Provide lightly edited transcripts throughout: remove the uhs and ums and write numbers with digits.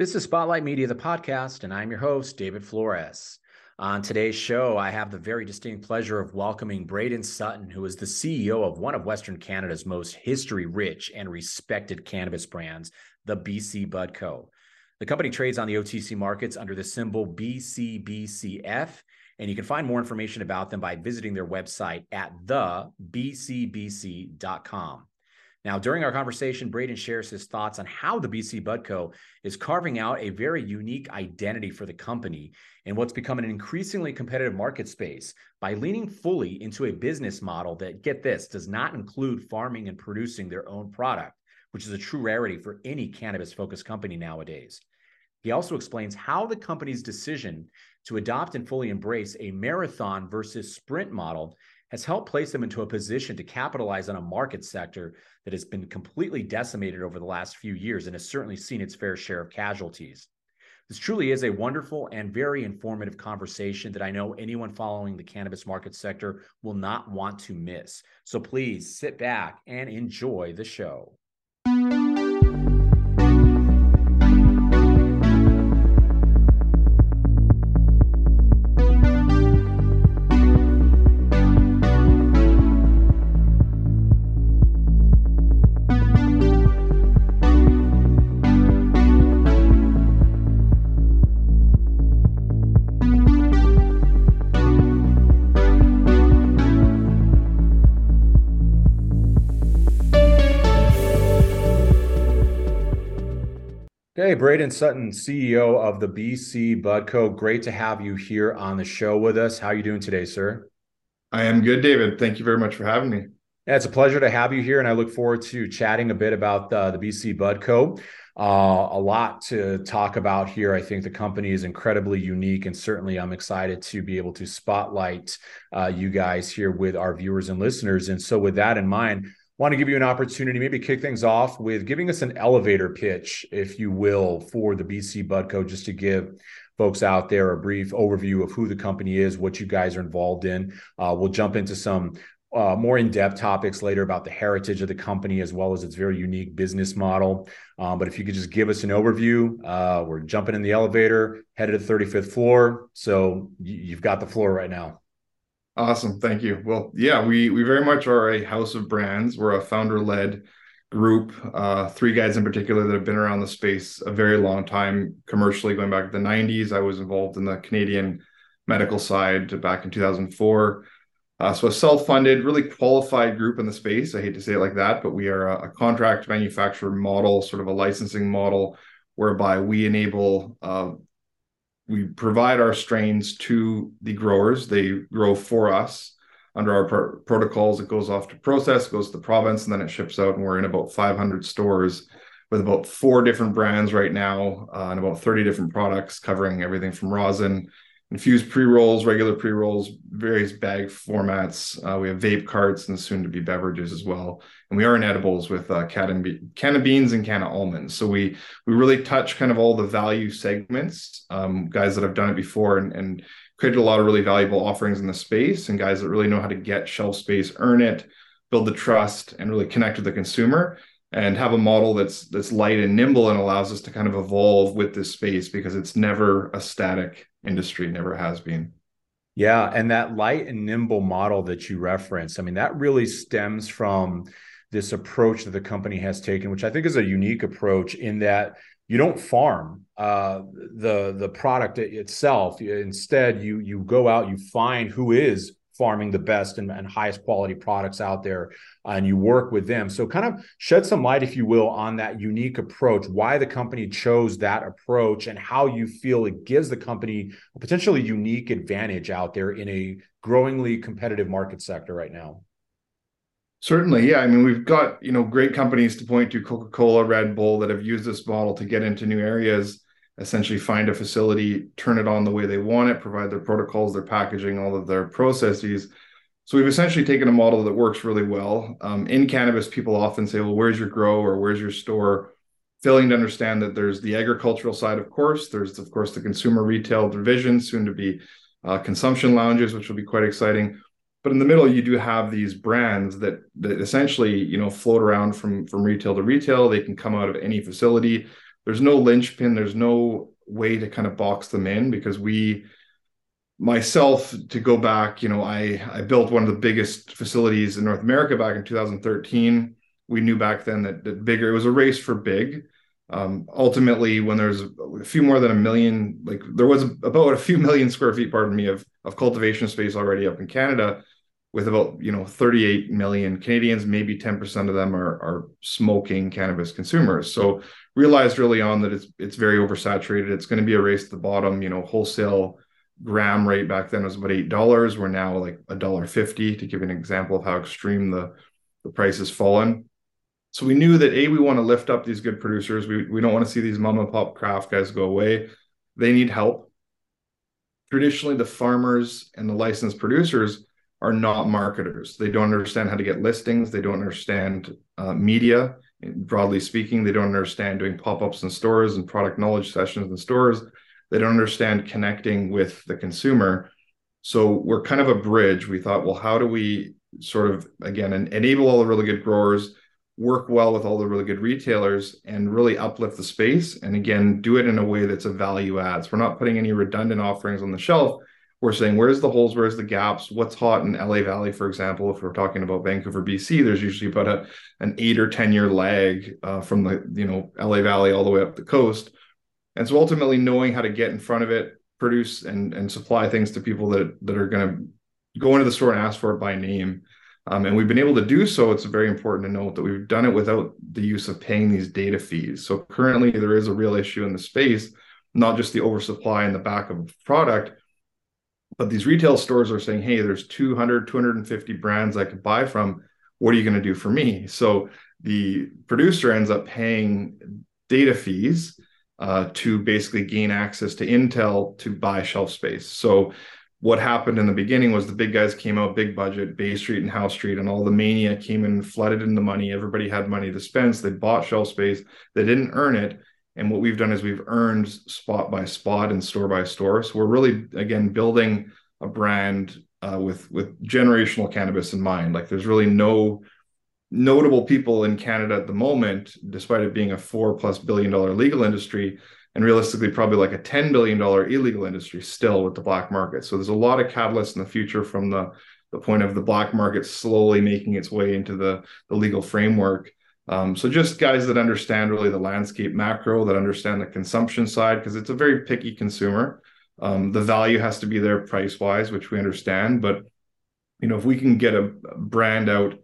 This is Spotlight Media, the podcast, and I'm your host, David Flores. On today's show, I have the very distinct pleasure of welcoming Brayden Sutton, who is the CEO of one of Western Canada's most history-rich and respected cannabis brands, the BC Bud Co. The company trades on the OTC Markets under the symbol BCBCF, and you can find more information about them by visiting their website at thebcbc.com. Now, during our conversation, Brayden shares his thoughts on how the BC Bud Co. is carving out a very unique identity for the company in what's become an increasingly competitive market space by leaning fully into a business model that, get this, does not include farming and producing their own product, which is a true rarity for any cannabis-focused company nowadays. He also explains how the company's decision to adopt and fully embrace a marathon versus sprint model has helped place them into a position to capitalize on a market sector that has been completely decimated over the last few years and has certainly seen its fair share of casualties. This truly is a wonderful and very informative conversation that I know anyone following the cannabis market sector will not want to miss. So please sit back and enjoy the show. Hey, Brayden Sutton, CEO of the BC Bud Co. Great to have you here on the show with us. How are you doing today, sir? I am good, David. Thank you very much for having me. Yeah, it's a pleasure to have you here, and I look forward to chatting a bit about the BC Bud Co. A lot to talk about here. I think the company is incredibly unique, and certainly I'm excited to be able to spotlight you guys here with our viewers and listeners. And so with that in mind, want to give you an opportunity, maybe kick things off with giving us an elevator pitch, if you will, for the BC Bud Co., just to give folks out there a brief overview of who the company is, what you guys are involved in. We'll jump into some more in-depth topics later about the heritage of the company, as well as its very unique business model. But if you could just give us an overview, we're jumping in the elevator, headed to the 35th floor. So you've got the floor right now. Awesome. Thank you. Well, yeah, we very much are a house of brands. We're a founder-led group, three guys in particular that have been around the space a very long time, commercially going back to the 90s. I was involved in the Canadian medical side back in 2004. So a self-funded, really qualified group in the space. I hate to say it like that, but we are a contract manufacturer model, sort of a licensing model, whereby we enable we provide our strains to the growers. They grow for us under our protocols. It goes off to process, goes to the province, and then it ships out. And we're in about 500 stores with about four different brands right now and about 30 different products covering everything from rosin, infused pre-rolls, regular pre-rolls, various bag formats. We have vape carts and soon-to-be beverages as well. And we are in edibles with canna beans and canna almonds. So we really touch kind of all the value segments, guys that have done it before and created a lot of really valuable offerings in the space, and guys that really know how to get shelf space, earn it, build the trust, and really connect with the consumer, and have a model that's light and nimble and allows us to kind of evolve with this space, because it's never a static industry, never has been. Yeah. And that light and nimble model that you referenced, I mean, that really stems from this approach that the company has taken, which I think is a unique approach in that you don't farm the product itself. Instead, you go out, you find who is farming the best and highest quality products out there, and you work with them. So kind of shed some light, if you will, on that unique approach, why the company chose that approach, and how you feel it gives the company a potentially unique advantage out there in a growingly competitive market sector right now. Certainly, yeah. I mean, we've got, great companies to point to, Coca-Cola, Red Bull, that have used this model to get into new areas, essentially find a facility, turn it on the way they want it, provide their protocols, their packaging, all of their processes. So we've essentially taken a model that works really well. In cannabis, people often say, well, where's your grow or where's your store? Failing to understand that there's the agricultural side, of course. There's, of course, the consumer retail division, soon to be consumption lounges, which will be quite exciting. But in the middle, you do have these brands that essentially, float around from retail to retail. They can come out of any facility. there's no linchpin, there's no way to kind of box them in, because we, myself, to go back, you know, I built one of the biggest facilities in North America back in 2013. We knew back then that bigger, it was a race for big. Ultimately, when there's a few more than a million, like there was about a few million square feet, pardon me, of cultivation space already up in Canada, with about, you know, 38 million Canadians, maybe 10% of them are smoking cannabis consumers. So realized early on that it's very oversaturated. It's going to be a race to the bottom. You know, wholesale gram rate back then was about $8. We're now like $1.50, to give you an example of how extreme the price has fallen. So we knew that, A, we want to lift up these good producers. We don't want to see these mom and pop craft guys go away. They need help. Traditionally, the farmers and the licensed producers are not marketers. They don't understand how to get listings. They don't understand media, broadly speaking. They don't understand doing pop-ups in stores and product knowledge sessions in stores. They don't understand connecting with the consumer. So we're kind of a bridge. We thought, well, how do we sort of, again, enable all the really good growers, work well with all the really good retailers, and really uplift the space. And again, do it in a way that's a value add. So we're not putting any redundant offerings on the shelf. We're saying, where's the holes? Where's the gaps? What's hot in LA Valley, for example? If we're talking about Vancouver, BC, there's usually about an 8 or 10 year lag from the LA Valley all the way up the coast. And so ultimately knowing how to get in front of it, produce and supply things to people that are going to go into the store and ask for it by name. And we've been able to do so. It's very important to note that we've done it without the use of paying these data fees. So currently there is a real issue in the space, not just the oversupply in the back of the product, but these retail stores are saying, hey, there's 200, 250 brands I could buy from. What are you going to do for me? So the producer ends up paying data fees to basically gain access to Intel to buy shelf space. So what happened in the beginning was the big guys came out, big budget, Bay Street and House Street, and all the mania came in and flooded in the money. Everybody had money to spend, so they bought shelf space. They didn't earn it. And what we've done is we've earned spot by spot and store by store. So we're really, again, building a brand with generational cannabis in mind. Like there's really no notable people in Canada at the moment, despite it being a $4+ billion legal industry, and realistically probably like a $10 billion illegal industry still with the black market. So there's a lot of catalysts in the future from the point of the black market slowly making its way into the legal framework. So just guys that understand really the landscape macro, that understand the consumption side, because it's a very picky consumer. The value has to be there price-wise, which we understand. But, you know, if we can get a brand out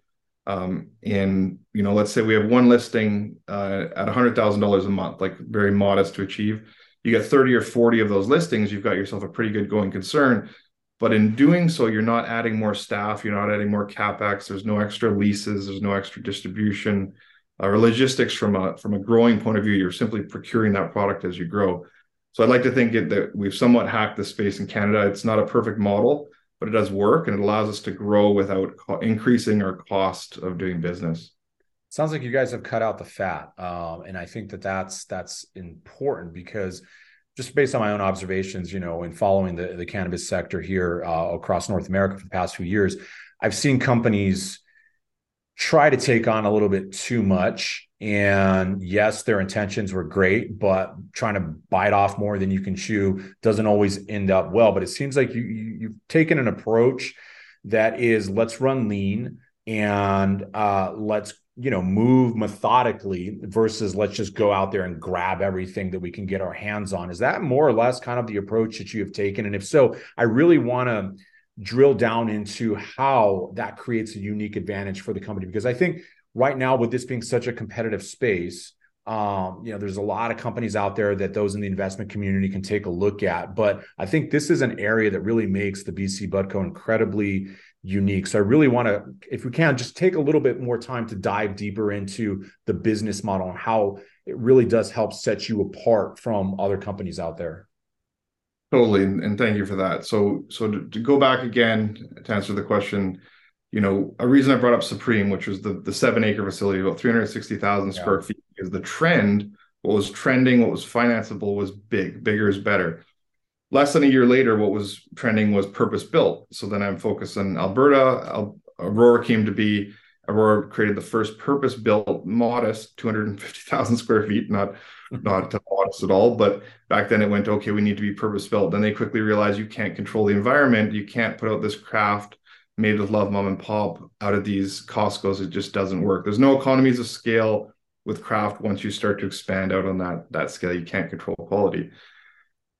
in, you know, let's say we have one listing at $100,000 a month, like very modest to achieve. You get 30 or 40 of those listings, you've got yourself a pretty good going concern. But in doing so, you're not adding more staff, you're not adding more CapEx, there's no extra leases, there's no extra distribution or logistics from a growing point of view. You're simply procuring that product as you grow. So I'd like to think that we've somewhat hacked the space in Canada. It's not a perfect model, but it does work, and it allows us to grow without increasing our cost of doing business. Sounds like you guys have cut out the fat. And I think that's important, because just based on my own observations, you know, in following the cannabis sector here across North America for the past few years, I've seen companies try to take on a little bit too much. And yes, their intentions were great, but trying to bite off more than you can chew doesn't always end up well. But it seems like you've taken an approach that is, let's run lean and let's, you know, move methodically versus let's just go out there and grab everything that we can get our hands on. Is that more or less kind of the approach that you have taken? And if so, I really want to drill down into how that creates a unique advantage for the company, because I think right now, with this being such a competitive space, you know, there's a lot of companies out there that those in the investment community can take a look at. But I think this is an area that really makes the BC Bud Co incredibly unique. So I really want to, if we can, just take a little bit more time to dive deeper into the business model and how it really does help set you apart from other companies out there. Totally. And thank you for that. So to go back again, to answer the question, you know, a reason I brought up Supreme, which was the 7-acre facility, about 360,000 square feet, is the trend, what was trending, what was financeable was big. Bigger is better. Less than a year later, what was trending was purpose-built. So then I'm focused on Alberta. Aurora came to be. Aurora created the first purpose-built, modest, 250,000 square feet, not not to us at all. But back then it went, okay, we need to be purpose-built. Then they quickly realized you can't control the environment. You can't put out this craft made with love, mom and pop out of these Costcos. It just doesn't work. There's no economies of scale with craft once you start to expand out on that scale. You can't control quality.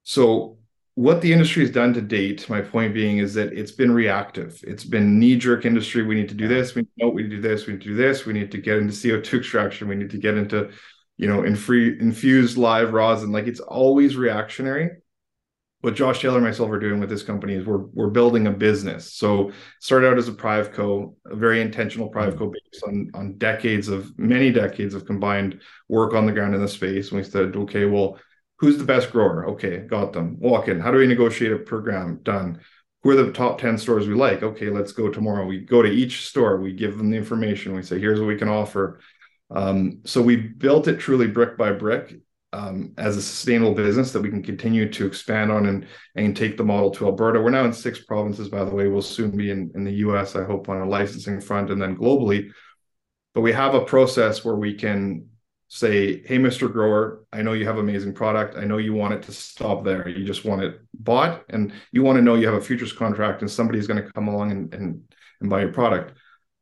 So what the industry has done to date, my point being, is that it's been reactive. It's been knee-jerk industry. We need to do this. We need to do this. We need to get into CO2 extraction. We need to get into, infused live rosin. Like, it's always reactionary. What Josh Taylor and myself are doing with this company is we're building a business. So started out as a PrivCo, a very intentional PrivCo based on many decades of combined work on the ground in the space. And we said, okay, well, who's the best grower? Okay, got them. Walk in. How do we negotiate a program? Done. Who are the top 10 stores we like? Okay, let's go tomorrow. We go to each store. We give them the information. We say, here's what we can offer. So we built it truly brick by brick as a sustainable business that we can continue to expand on and take the model to Alberta. We're now in 6 provinces, by the way. We'll soon be in the US, I hope, on a licensing front and then globally. But we have a process where we can say, hey, Mr. Grower, I know you have amazing product. I know you want it to stop there. You just want it bought, and you want to know you have a futures contract and somebody's going to come along and buy your product.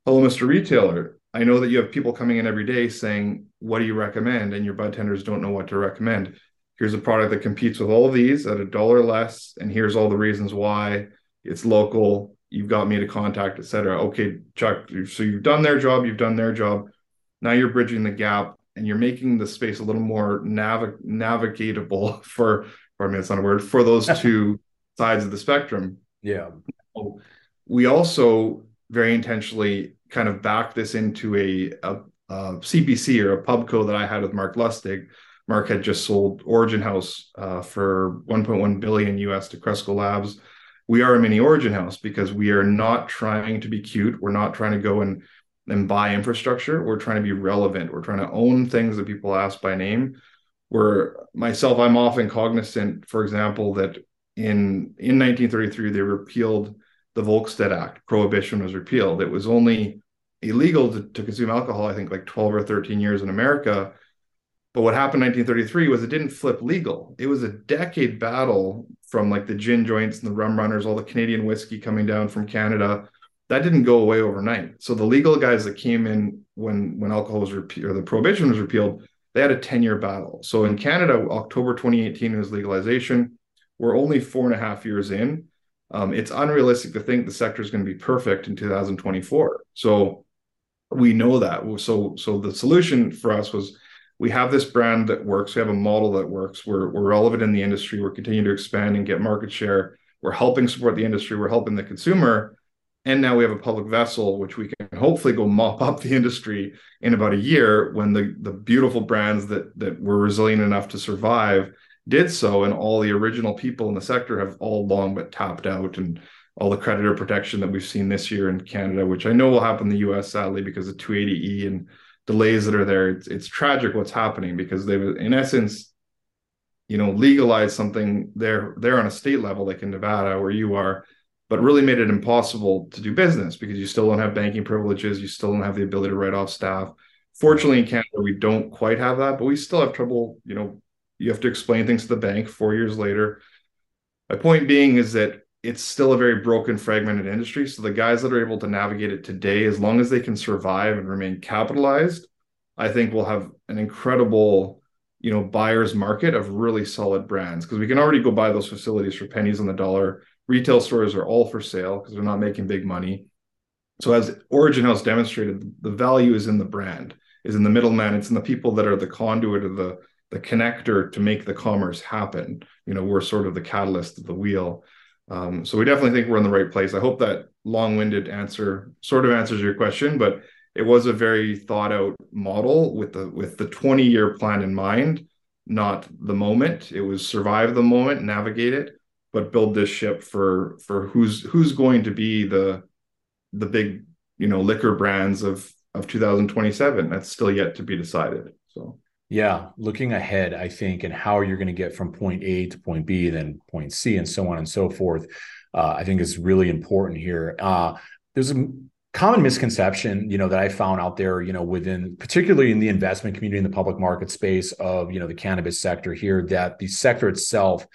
Hello, Mr. Retailer. I know that you have people coming in every day saying, what do you recommend? And your bud tenders don't know what to recommend. Here's a product that competes with all of these at $1 less, and here's all the reasons why. It's local. You've got me to contact, et cetera. Okay, Chuck, so you've done their job. You've done their job. Now you're bridging the gap. And you're making the space a little more navigatable for those two sides of the spectrum. Yeah. We also very intentionally kind of backed this into a CBC or a PubCo that I had with Mark Lustig. Mark had just sold Origin House for $1.1 billion US to Cresco Labs. We are a mini Origin House because we are not trying to be cute. We're not trying to go and buy infrastructure. We're trying to be relevant. We're trying to own things that people ask by name. I'm often cognizant, for example, that in 1933, they repealed the Volstead Act. Prohibition was repealed. It was only illegal to consume alcohol, I think, like 12 or 13 years in America. But what happened in 1933 was it didn't flip legal. It was a decade battle from like the gin joints and the rum runners, all the Canadian whiskey coming down from Canada. That didn't go away overnight. So the legal guys that came in when alcohol was repealed, or the prohibition was repealed, they had a 10-year battle. So in Canada, October 2018 was legalization. We're only 4.5 years in. It's unrealistic to think the sector is going to be perfect in 2024. So we know that. So the solution for us was we have this brand that works. We have a model that works. We're relevant in the industry. We're continuing to expand and get market share. We're helping support the industry. We're helping the consumer. And now we have a public vessel, which we can hopefully go mop up the industry in about a year when the beautiful brands that were resilient enough to survive did so. And all the original people in the sector have all long but tapped out, and all the creditor protection that we've seen this year in Canada, which I know will happen in the U.S., sadly, because of 280E and delays that are there. It's tragic what's happening because they've, in essence, legalized something there on a state level, like in Nevada where you are, but really made it impossible to do business because you still don't have banking privileges. You still don't have the ability to write off staff. Fortunately, in Canada, we don't quite have that, but we still have trouble. You have to explain things to the bank 4 years later. My point being is that it's still a very broken, fragmented industry. So the guys that are able to navigate it today, as long as they can survive and remain capitalized, I think we'll have an incredible buyer's market of really solid brands, because we can already go buy those facilities for pennies on the dollar. Retail stores are all for sale because they're not making big money. So as Origin House demonstrated, the value is in the brand, is in the middleman. It's in the people that are the conduit or the connector to make the commerce happen. We're sort of the catalyst of the wheel. So we definitely think we're in the right place. I hope that long-winded answer sort of answers your question, but it was a very thought-out model with the 20-year plan in mind, not the moment. It was survive the moment, navigate it, but build this ship for who's going to be the big liquor brands of 2027. That's still yet to be decided. So yeah, looking ahead, I think, and how you're going to get from point A to point B, then point C, and so on and so forth, I think is really important here. There's a common misconception, that I found out there, within, particularly in the investment community, in the public market space of, the cannabis sector here, that the sector itself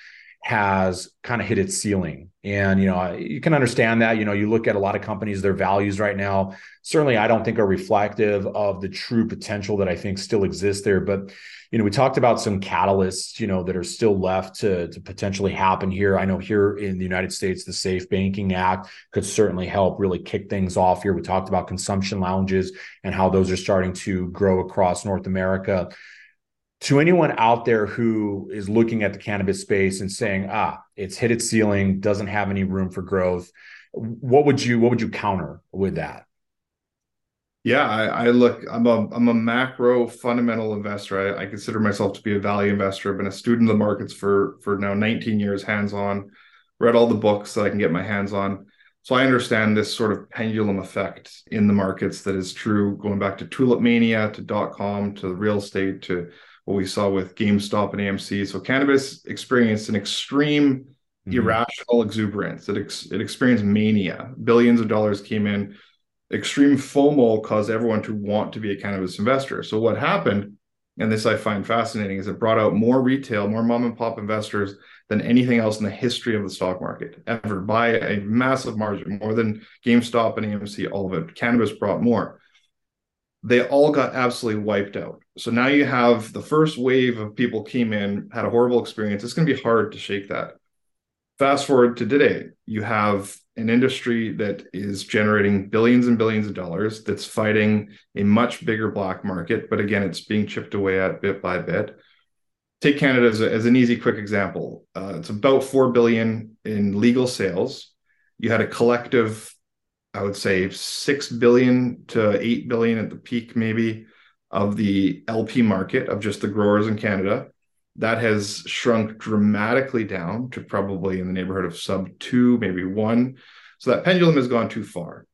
has kind of hit its ceiling. And, you can understand that, you look at a lot of companies, their values right now, certainly I don't think are reflective of the true potential that I think still exists there. But, we talked about some catalysts, that are still left to potentially happen here. I know here in the United States, the Safe Banking Act could certainly help really kick things off here. We talked about consumption lounges and how those are starting to grow across North America. To anyone out there who is looking at the cannabis space and saying, it's hit its ceiling, doesn't have any room for growth, what would you counter with that? Yeah, I'm a macro fundamental investor. I consider myself to be a value investor. I've been a student of the markets for now 19 years, hands-on, read all the books that I can get my hands on. So I understand this sort of pendulum effect in the markets that is true, going back to tulip mania, to .com, to real estate, to what we saw with GameStop and AMC. So cannabis experienced an extreme irrational exuberance. It experienced mania. Billions of dollars came in. Extreme FOMO caused everyone to want to be a cannabis investor. So what happened, and this I find fascinating, is it brought out more retail, more mom and pop investors than anything else in the history of the stock market ever, by a massive margin, more than GameStop and AMC, all of it. Cannabis brought more. They all got absolutely wiped out. So now you have the first wave of people came in, had a horrible experience. It's going to be hard to shake that. Fast forward to today, you have an industry that is generating billions and billions of dollars, that's fighting a much bigger black market. But again, it's being chipped away at bit by bit. Take Canada as an easy, quick example. It's about $4 billion in legal sales. You had a collective, I would say, 6 billion to 8 billion at the peak, maybe, of the LP market of just the growers in Canada. That has shrunk dramatically down to probably in the neighborhood of sub 2, maybe 1. So that pendulum has gone too far.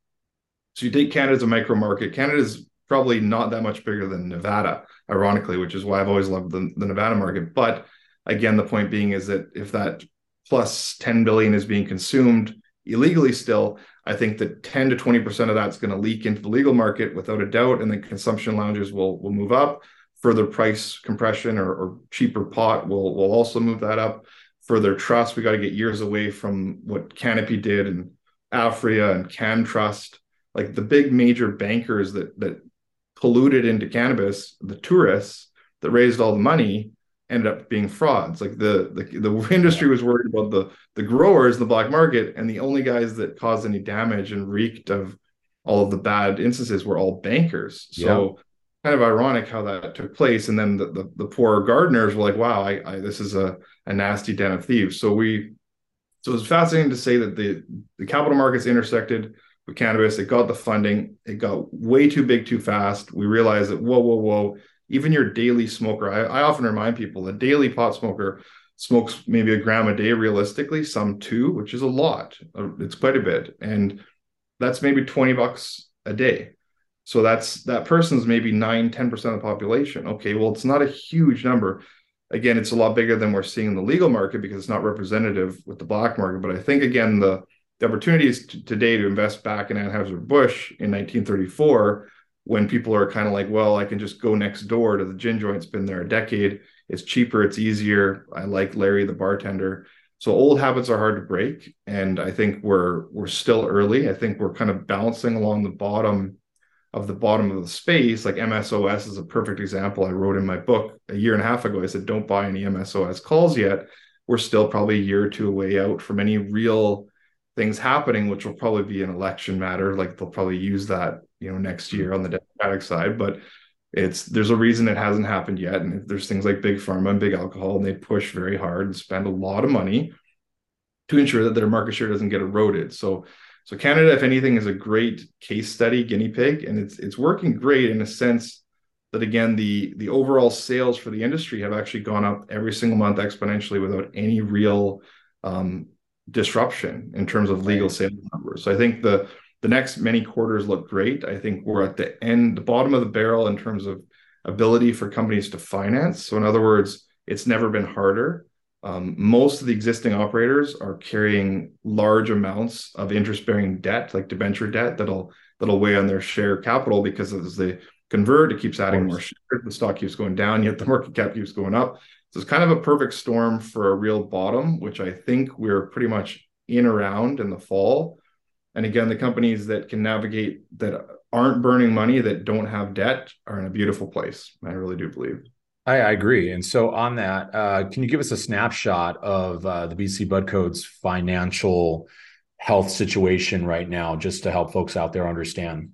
So you take Canada as a micro market. Canada is probably not that much bigger than Nevada, ironically, which is why I've always loved the Nevada market. But again, the point being is that if that plus 10 billion is being consumed illegally still, I think that 10 to 20% of that's going to leak into the legal market without a doubt. And then consumption lounges will move up. Further price compression or cheaper pot will also move that up. Further trust, we got to get years away from what Canopy did and Afria and Can Trust, like the big major bankers that polluted into cannabis. The tourists that raised all the money ended up being frauds. Like the industry was worried about the growers, the black market, and the only guys that caused any damage and reeked of all of the bad instances were all bankers. So kind of ironic how that took place. And then the poor gardeners were like, wow, this is a nasty den of thieves. So it's fascinating to say that the capital markets intersected with cannabis. It got the funding. It got way too big too fast. We realized that, whoa, even your daily smoker, I often remind people the daily pot smoker smokes maybe a gram a day realistically, some 2, which is a lot. It's quite a bit. And that's maybe $20 a day. So that person's maybe 9, 10% of the population. Okay, well, it's not a huge number. Again, it's a lot bigger than we're seeing in the legal market because it's not representative with the black market. But I think, again, the opportunities today to invest back in Anheuser-Busch in 1934, when people are kind of like, well, I can just go next door to the gin joint. It's been there a decade. It's cheaper. It's easier. I like Larry, the bartender. So old habits are hard to break. And I think we're still early. I think we're kind of bouncing along the bottom of the space. Like MSOS is a perfect example. I wrote in my book a year and a half ago, I said, don't buy any MSOS calls yet. We're still probably a year or two away out from any real things happening, which will probably be an election matter. Like they'll probably use that, next year on the Democratic side, but there's a reason it hasn't happened yet. And there's things like big pharma and big alcohol, and they push very hard and spend a lot of money to ensure that their market share doesn't get eroded. So Canada, if anything, is a great case study, guinea pig, and it's working great in a sense that, again, the overall sales for the industry have actually gone up every single month exponentially without any real disruption in terms of legal sales numbers. So I think the next many quarters look great. I think we're at the end, the bottom of the barrel in terms of ability for companies to finance. So in other words, it's never been harder. Most of the existing operators are carrying large amounts of interest-bearing debt, like debenture debt, that'll weigh on their share capital, because as they convert, it keeps adding more shares. The stock keeps going down, yet the market cap keeps going up. So it's kind of a perfect storm for a real bottom, which I think we're pretty much in around in the fall. And again, the companies that can navigate, that aren't burning money, that don't have debt, are in a beautiful place. I really do believe. I agree. And so on that, can you give us a snapshot of the BC Bud Co's financial health situation right now, just to help folks out there understand?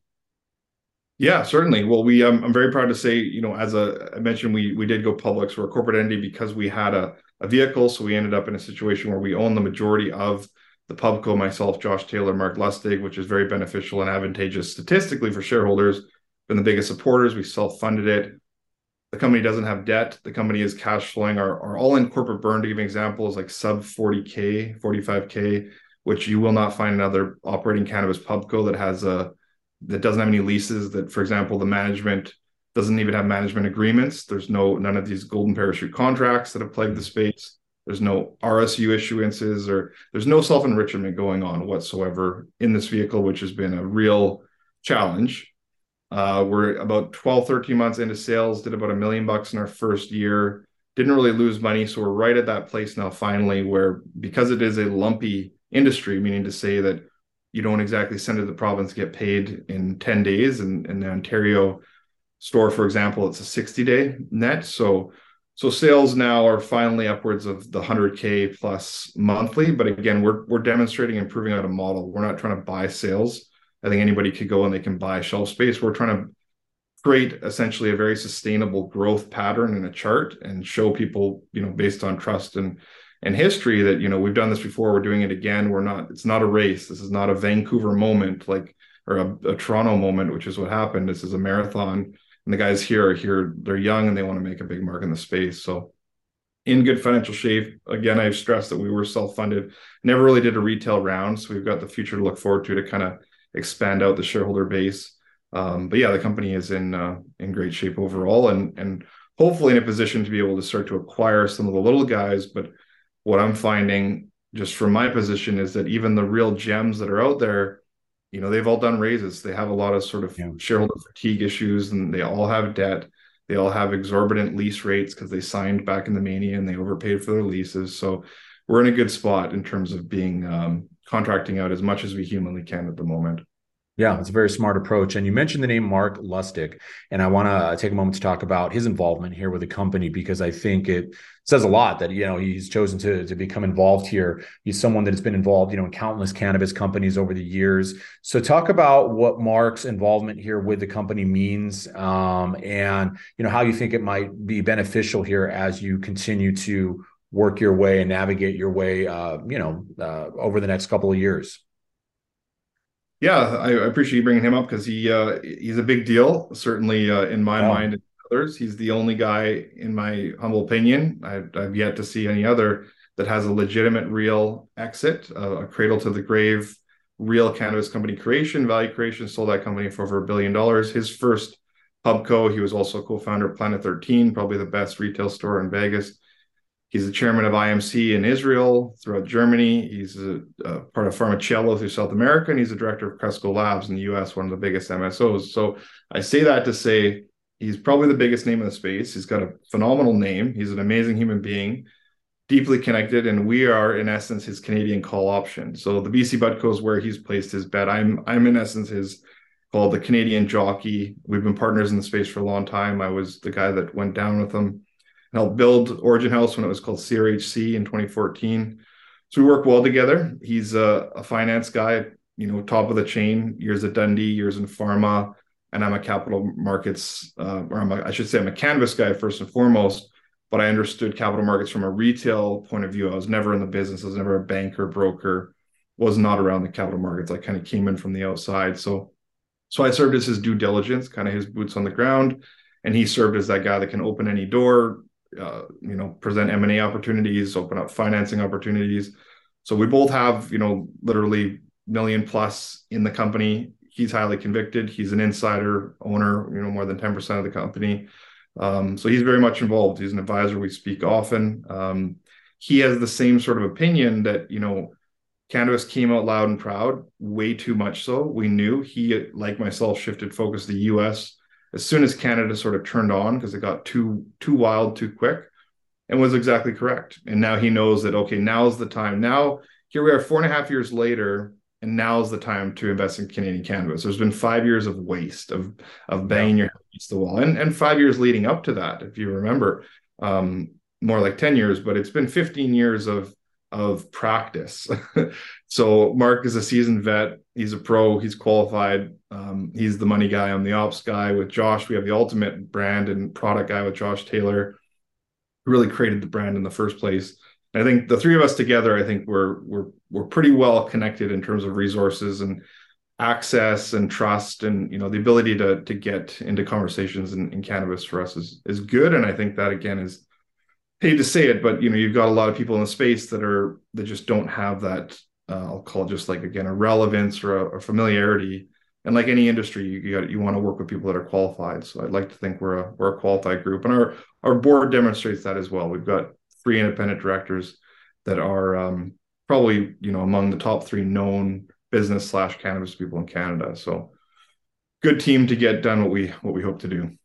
Yeah, certainly. Well, I'm very proud to say, as I mentioned, we did go public. So we're a corporate entity because we had a vehicle. So we ended up in a situation where we own the majority of the PubCo, myself, Josh Taylor, Mark Lustig, which is very beneficial and advantageous statistically for shareholders. Been the biggest supporters. We self-funded it. The company doesn't have debt. The company is cash flowing. Our all-in corporate burn, to give an example, is like sub 40K, 45K, which you will not find another operating cannabis PubCo that has that doesn't have any leases, that, for example, the management doesn't even have management agreements. There's none of these golden parachute contracts that have plagued the space. There's no RSU issuances, or there's no self-enrichment going on whatsoever in this vehicle, which has been a real challenge. We're about 12, 13 months into sales, did about $1 million in our first year, didn't really lose money. So we're right at that place now, finally, where, because it is a lumpy industry, meaning to say that you don't exactly send it to the province, get paid in 10 days. And in the Ontario store, for example, it's a 60-day net. So sales now are finally upwards of the 100K plus monthly. But again, we're demonstrating and proving out a model. We're not trying to buy sales. I think anybody could go and they can buy shelf space. We're trying to create essentially a very sustainable growth pattern in a chart and show people, based on trust and history, that, we've done this before, we're doing it again. It's not a race. This is not a Vancouver moment, or a Toronto moment, which is what happened. This is a marathon, and the guys here, they're young and they want to make a big mark in the space. So in good financial shape. Again, I've stressed that we were self-funded, never really did a retail round. So we've got the future to look forward to kind of expand out the shareholder base. But yeah, the company is in great shape overall, and hopefully in a position to be able to start to acquire some of the little guys. But what I'm finding, just from my position, is that even the real gems that are out there, they've all done raises. They have a lot of sort of shareholder fatigue issues, and they all have debt. They all have exorbitant lease rates because they signed back in the mania and they overpaid for their leases. So we're in a good spot in terms of being contracting out as much as we humanly can at the moment. Yeah, it's a very smart approach. And you mentioned the name Mark Lustig, and I want to take a moment to talk about his involvement here with the company, because I think it says a lot that, he's chosen to become involved here. He's someone that has been involved, in countless cannabis companies over the years. So talk about what Mark's involvement here with the company means, and, how you think it might be beneficial here as you continue to work your way and navigate your way, over the next couple of years. Yeah, I appreciate you bringing him up, because he's a big deal, certainly in my mind and others. He's the only guy, in my humble opinion, I've yet to see any other, that has a legitimate real exit, a cradle to the grave, real cannabis company creation, value creation, sold that company for over $1 billion. His first PubCo, he was also co-founder of Planet 13, probably the best retail store in Vegas. He's the chairman of IMC in Israel, throughout Germany. He's a part of Farmacello through South America, and he's the director of Cresco Labs in the US, one of the biggest MSOs. So I say that to say he's probably the biggest name in the space. He's got a phenomenal name. He's an amazing human being, deeply connected, and we are, in essence, his Canadian call option. So the BC Bud Co is where he's placed his bet. I'm in essence, his, called the Canadian jockey. We've been partners in the space for a long time. I was the guy that went down with him, helped build Origin House when it was called CRHC in 2014. So we work well together. He's a finance guy, top of the chain, years at Dundee, years in pharma, and I'm a capital markets, I'm a cannabis guy first and foremost, but I understood capital markets from a retail point of view. I was never in the business. I was never a banker, broker, was not around the capital markets. I kind of came in from the outside. So I served as his due diligence, kind of his boots on the ground, and he served as that guy that can open any door, present M&A opportunities, open up financing opportunities. So we both have, literally $1 million+ in the company. He's highly convicted. He's an insider owner, more than 10% of the company. So he's very much involved. He's an advisor. We speak often. he has the same sort of opinion that, you know, cannabis came out loud and proud, way too much so. We knew he, like myself, shifted focus to the U.S. as soon as Canada sort of turned on because it got too wild too quick, and was exactly correct. And now he knows that, okay, now's the time. Now, here we are 4.5 years later, and now's the time to invest in Canadian cannabis. There's been 5 years of waste, of banging your head against the wall. And 5 years leading up to that, if you remember, more like 10 years, but it's been 15 years of practice. So Mark is a seasoned vet. He's a pro. He's qualified. He's the money guy. I'm the ops guy. With Josh, we have the ultimate brand and product guy with Josh Taylor, who really created the brand in the first place. And I think the three of us together, I think we're pretty well connected in terms of resources and access and trust, and, you know, the ability to get into conversations in cannabis for us is good. And I think that, again, is, hate to say it, but, you know, you've got a lot of people in the space that just don't have that, I'll call it, just like, again, a relevance or a familiarity. And like any industry, you want to work with people that are qualified. So I'd like to think we're a qualified group, and our board demonstrates that as well. We've got 3 independent directors that are probably, you know, among the top 3 known business/cannabis people in Canada. So good team to get done what we hope to do.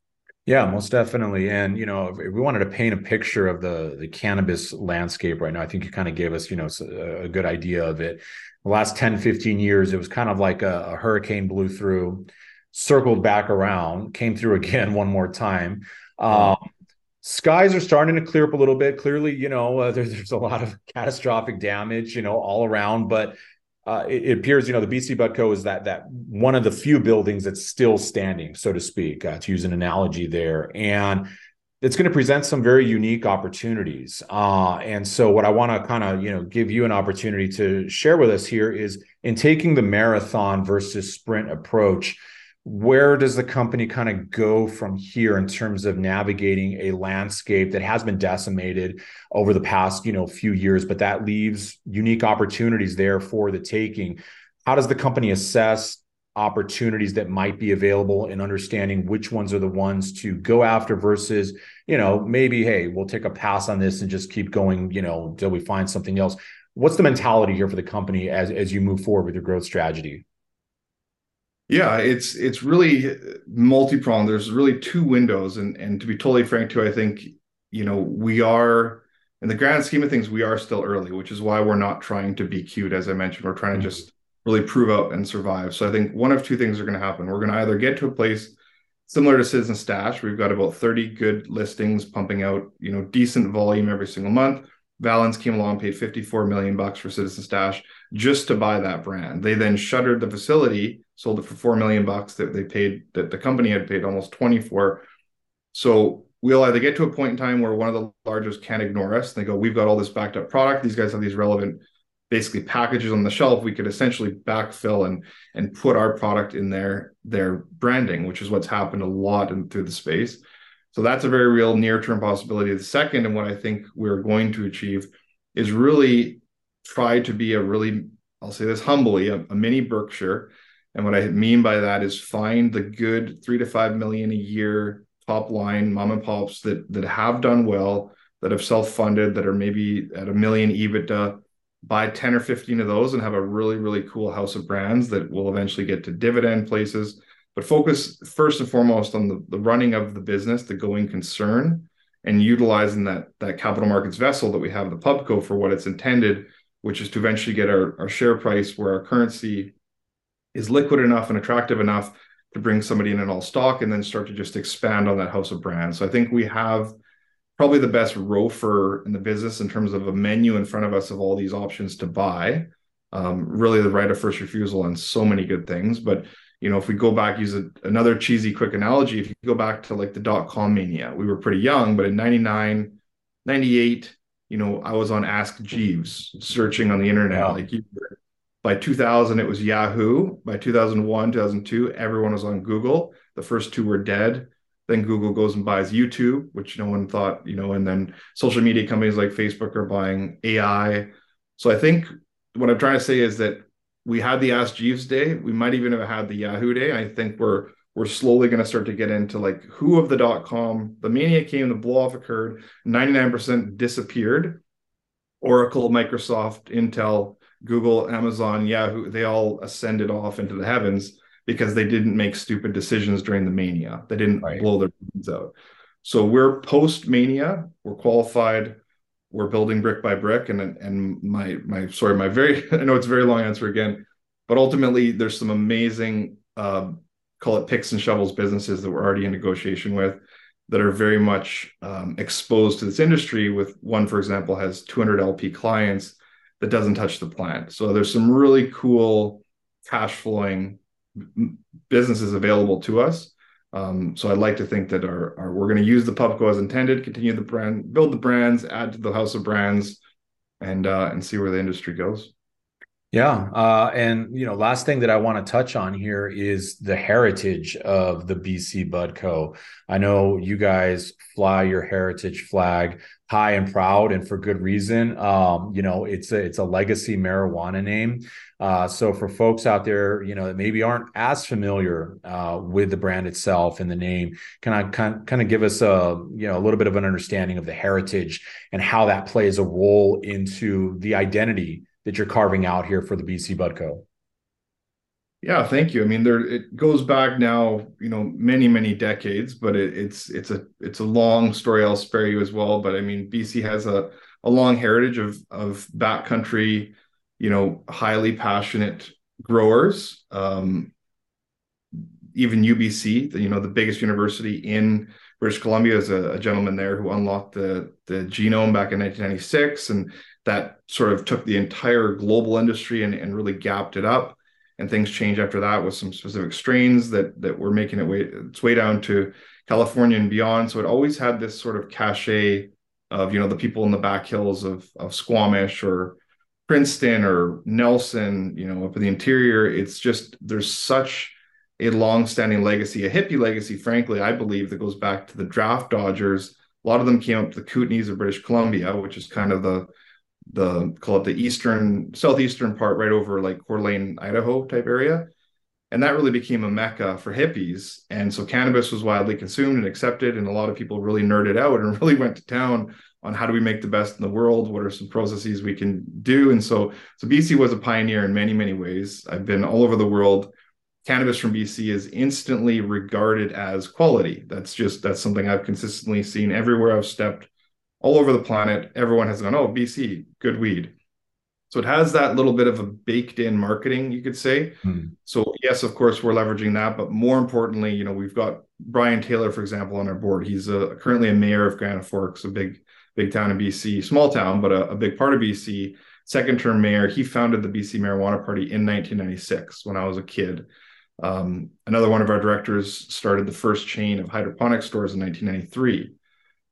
Yeah, most definitely. And, you know, if we wanted to paint a picture of the cannabis landscape right now, I think you kind of gave us, you know, a good idea of it. The last 10, 15 years, it was kind of like a hurricane blew through, circled back around, came through again one more time. Skies are starting to clear up a little bit. Clearly, you know, there's a lot of catastrophic damage, you know, all around, but it appears, you know, the BC Bud Co is that one of the few buildings that's still standing, so to speak, to use an analogy there. And it's going to present some very unique opportunities. And so what I want to kind of, you know, give you an opportunity to share with us here is, in taking the marathon versus sprint approach, where does the company kind of go from here in terms of navigating a landscape that has been decimated over the past, you know, few years, but that leaves unique opportunities there for the taking? How does the company assess opportunities that might be available and understanding which ones are the ones to go after versus, you know, maybe, hey, we'll take a pass on this and just keep going, you know, until we find something else? What's the mentality here for the company as you move forward with your growth strategy? Yeah, it's really multi-pronged. There's really 2 windows. And to be totally frank too, I think, you know, we are, in the grand scheme of things, we are still early, which is why we're not trying to be cute. As I mentioned, we're trying to just really prove out and survive. So I think one of 2 things are going to happen. We're going to either get to a place similar to Citizen Stash. We've got about 30 good listings pumping out, you know, decent volume every single month. Valens came along, paid $54 million for Citizen Stash just to buy that brand. They then shuttered the facility, sold it for $4 million that they paid, that the company had paid almost 24. So we'll either get to a point in time where one of the largest can't ignore us. They go, we've got all this backed up product. These guys have these relevant, basically, packages on the shelf. We could essentially backfill and put our product in their branding, which is what's happened a lot through the space. So that's a very real near-term possibility. The second, and what I think we're going to achieve, is really try to be I'll say this humbly, a mini Berkshire. And what I mean by that is find the good $3 to $5 million a year top line mom and pops that have done well, that have self-funded, that are maybe at $1 million EBITDA, buy 10 or 15 of those and have a really, really cool house of brands that will eventually get to dividend places. But focus first and foremost on the running of the business, the going concern, and utilizing that capital markets vessel that we have, the PubCo, for what it's intended, which is to eventually get our share price where our currency is liquid enough and attractive enough to bring somebody in an all stock, and then start to just expand on that house of brands. So I think we have probably the best ROFR in the business in terms of a menu in front of us of all these options to buy, really the right of first refusal on so many good things. But you know, if we go back, use another cheesy quick analogy, if you go back to like the .com mania, we were pretty young, but in 99, 98, you know, I was on Ask Jeeves searching on the internet. Wow. By 2000, it was Yahoo. By 2001, 2002, everyone was on Google. The first 2 were dead. Then Google goes and buys YouTube, which no one thought, you know, and then social media companies like Facebook are buying AI. So I think what I'm trying to say is that we had the Ask Jeeves day. We might even have had the Yahoo day. I think we're slowly going to start to get into like who of the .com. The mania came, the blow off occurred, 99% disappeared. Oracle, Microsoft, Intel, Google, Amazon, Yahoo, they all ascended off into the heavens because they didn't make stupid decisions during the mania. They didn't blow their brains out. So we're post-mania, we're qualified, we're building brick by brick. And my I know it's a very long answer again, but ultimately there's some amazing, call it picks and shovels businesses that we're already in negotiation with that are very much exposed to this industry. With one, for example, has 200 LP clients that doesn't touch the plant. So there's some really cool cash flowing businesses available to us. So I'd like to think that we're going to use the PubCo as intended, continue the brand, build the brands, add to the house of brands, and see where the industry goes. Yeah. And, last thing that I want to touch on here is the heritage of the BC Bud Co. I know you guys fly your heritage flag high and proud, and for good reason. It's a legacy marijuana name. So for folks out there, that maybe aren't as familiar with the brand itself and the name, can I kind of give us a little bit of an understanding of the heritage and how that plays a role into the identity that you're carving out here for the BC Bud Co? Yeah, thank you. I mean, it goes back now, many, many decades, but it's a long story. I'll spare you as well. But I mean, BC has a long heritage of backcountry, highly passionate growers. Even UBC, the biggest university in British Columbia, is a gentleman there who unlocked the genome back in 1996, and that sort of took the entire global industry and really gapped it up. And things changed after that with some specific strains that were making its way down to California and beyond. So it always had this sort of cachet of, the people in the back hills of Squamish or Princeton or Nelson, up in the interior. It's just, there's such a long-standing legacy, a hippie legacy, frankly, I believe, that goes back to the draft dodgers. A lot of them came up to the Kootenays of British Columbia, which is kind of the call it the southeastern part, right over like Coeur d'Alene, Idaho type area. And that really became a mecca for hippies. And so cannabis was widely consumed and accepted. And a lot of people really nerded out and really went to town on how do we make the best in the world? What are some processes we can do? And so BC was a pioneer in many, many ways. I've been all over the world. Cannabis from BC is instantly regarded as quality. That's something I've consistently seen everywhere I've stepped. All over the planet, everyone has gone, oh, BC, good weed. So it has that little bit of a baked-in marketing, you could say. So yes, of course, we're leveraging that. But more importantly, we've got Brian Taylor, for example, on our board. He's currently a mayor of Grand Forks, a big town in BC, small town, but a big part of BC, second-term mayor. He founded the BC Marijuana Party in 1996 when I was a kid. Another one of our directors started the first chain of hydroponic stores in 1993.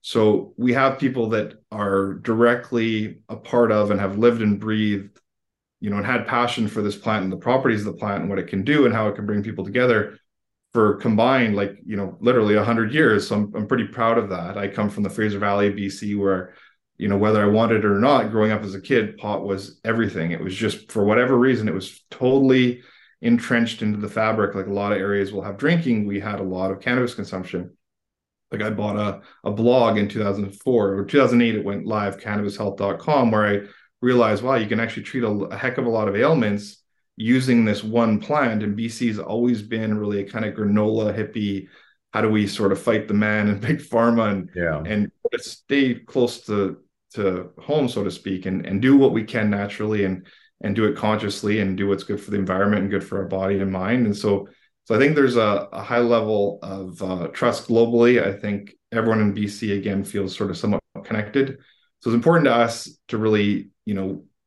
So we have people that are directly a part of and have lived and breathed, and had passion for this plant and the properties of the plant and what it can do and how it can bring people together for combined, literally 100 years. So I'm pretty proud of that. I come from the Fraser Valley of BC where, whether I wanted it or not, growing up as a kid, pot was everything. It was just, for whatever reason, it was totally entrenched into the fabric. Like a lot of areas will have drinking, we had a lot of cannabis consumption. Like I bought a blog in 2004 or 2008, it went live, cannabishealth.com, where I realized, wow, you can actually treat a heck of a lot of ailments using this one plant. And BC's always been really a kind of granola hippie, how do we sort of fight the man and big pharma and stay close to home, so to speak, and do what we can naturally and do it consciously and do what's good for the environment and good for our body and mind. And so I think there's a high level of trust globally. I think everyone in BC, again, feels sort of somewhat connected. So it's important to us to really,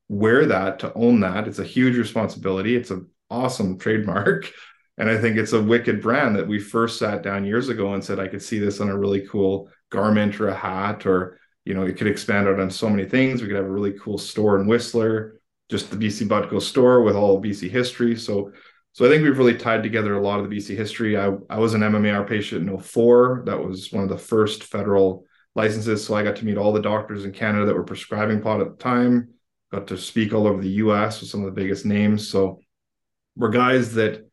wear that, to own that. It's a huge responsibility. It's an awesome trademark. And I think it's a wicked brand that we first sat down years ago and said, I could see this on a really cool garment or a hat, or, it could expand out on so many things. We could have a really cool store in Whistler, just the BC Bud Co store with all of BC history. So I think we've really tied together a lot of the BC history. I was an MMAR patient in 2004. That was one of the first federal licenses. So I got to meet all the doctors in Canada that were prescribing pot at the time. Got to speak all over the US with some of the biggest names. So we're guys that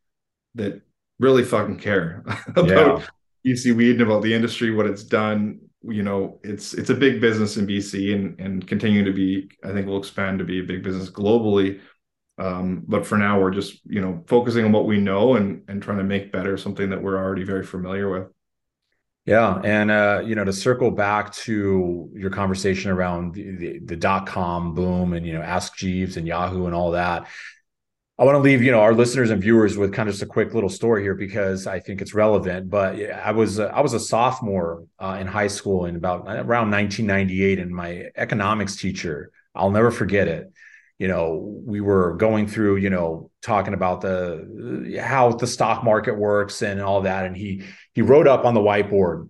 really fucking care about BC weed and about the industry, what it's done, you know, it's a big business in BC, and continue to be. I think we'll expand to be a big business globally. But for now, we're just, you know, focusing on what we know and trying to make better something that we're already very familiar with. Yeah. And, you know, to circle back to your conversation around the dot-com boom and, you know, Ask Jeeves and Yahoo and all that, I want to leave, you know, our listeners and viewers with kind of just a quick little story here, because I think it's relevant. But I was a sophomore in high school in around 1998, and my economics teacher, I'll never forget it. You know, we were going through, you know, talking about how the stock market works and all that. And he wrote up on the whiteboard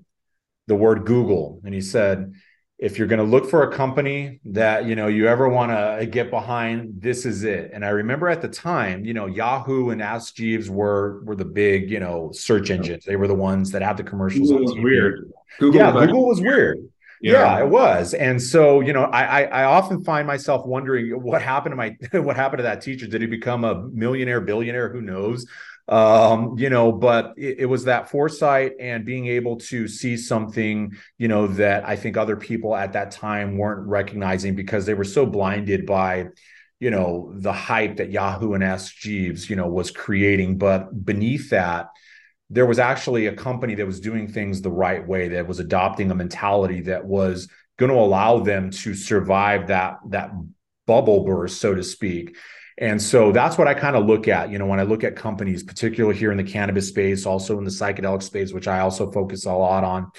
the word Google. And he said, if you're going to look for a company that, you know, you ever want to get behind, this is it. And I remember at the time, you know, Yahoo and Ask Jeeves were the big, you know, search engines. They were the ones that had the commercials. Google was weird. Google was weird. Yeah, it was. And so, you know, I often find myself wondering what happened to that teacher? Did he become a millionaire, billionaire? Who knows? You know, but it was that foresight and being able to see something, you know, that I think other people at that time weren't recognizing, because they were so blinded by, you know, the hype that Yahoo and Ask Jeeves, you know, was creating. But beneath that, there was actually a company that was doing things the right way, that was adopting a mentality that was going to allow them to survive that bubble burst, so to speak. And so that's what I kind of look at, you know, when I look at companies, particularly here in the cannabis space, also in the psychedelic space, which I also focus a lot on.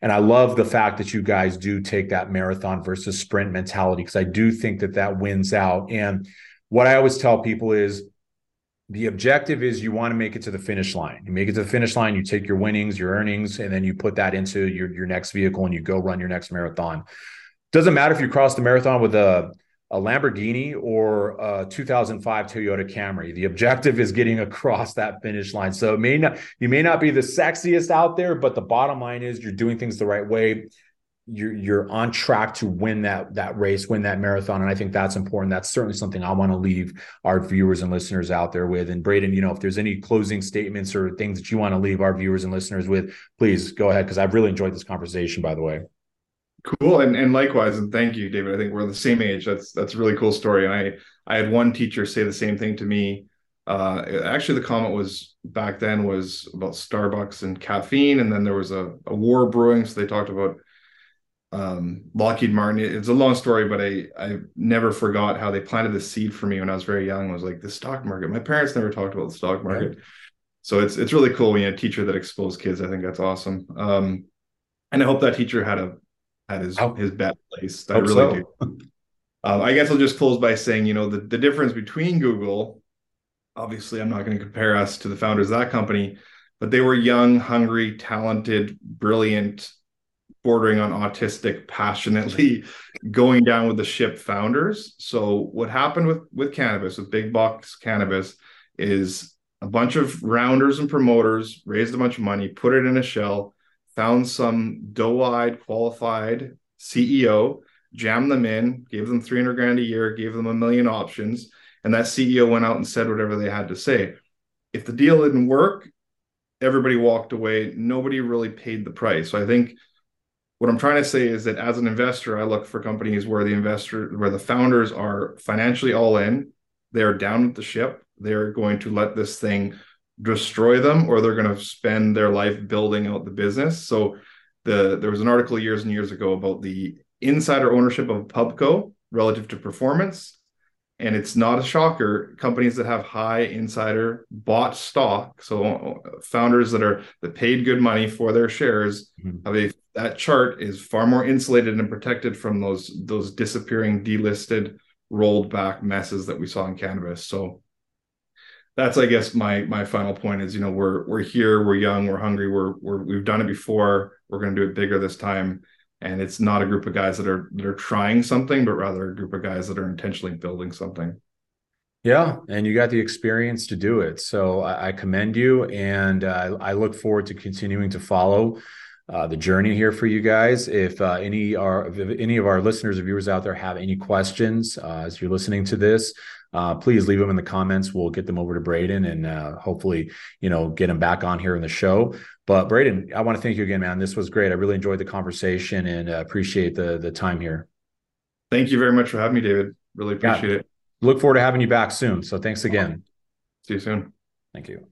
And I love the fact that you guys do take that marathon versus sprint mentality, because I do think that wins out. And what I always tell people is, the objective is you want to make it to the finish line. You make it to the finish line, you take your winnings, your earnings, and then you put that into your next vehicle and you go run your next marathon. Doesn't matter if you cross the marathon with a Lamborghini or a 2005 Toyota Camry. The objective is getting across that finish line. So you may not be the sexiest out there, but the bottom line is you're doing things the right way. You're on track to win that race, win that marathon. And I think that's important. That's certainly something I want to leave our viewers and listeners out there with. And Brayden, you know, if there's any closing statements or things that you want to leave our viewers and listeners with, please go ahead, because I've really enjoyed this conversation, by the way. Cool. And likewise. And thank you, David. I think we're the same age. That's a really cool story. And I had one teacher say the same thing to me. Actually, the comment was back then was about Starbucks and caffeine. And then there was a war brewing. So they talked about Lockheed Martin. It's a long story, but I never forgot how they planted the seed for me when I was very young. I was like, the stock market. My parents never talked about the stock market. Right. So it's really cool when you have a teacher that exposed kids. I think that's awesome. And I hope that teacher had his bet place. I really do. I guess I'll just close by saying, you know, the difference between Google, obviously I'm not going to compare us to the founders of that company, but they were young, hungry, talented, brilliant, bordering on autistic, passionately going down with the ship founders. So what happened with cannabis, with big box cannabis, is a bunch of rounders and promoters raised a bunch of money, put it in a shell, found some doe-eyed, qualified CEO, jammed them in, gave them $300,000 a year, gave them a million options. And that CEO went out and said whatever they had to say. If the deal didn't work, everybody walked away. Nobody really paid the price. So I think what I'm trying to say is that as an investor, I look for companies where the founders are financially all in, they're down with the ship, they're going to let this thing destroy them, or they're going to spend their life building out the business. So there was an article years and years ago about the insider ownership of PubCo relative to performance. And it's not a shocker. Companies that have high insider bought stock, so founders that paid good money for their shares, that chart is far more insulated and protected from those disappearing, delisted, rolled back messes that we saw in cannabis. So that's, I guess, my final point is, you know, we're here, we're young, we're hungry, we've done it before, we're going to do it bigger this time. And it's not a group of guys that are trying something, but rather a group of guys that are intentionally building something. Yeah. And you got the experience to do it. So I commend you, and I look forward to continuing to follow the journey here for you guys. If any of our listeners or viewers out there have any questions as you're listening to this, please leave them in the comments. We'll get them over to Brayden and hopefully, get him back on here in the show. But Brayden, I want to thank you again, man. This was great. I really enjoyed the conversation and appreciate the time here. Thank you very much for having me, David. Really appreciate it. Look forward to having you back soon. So thanks again. See you soon. Thank you.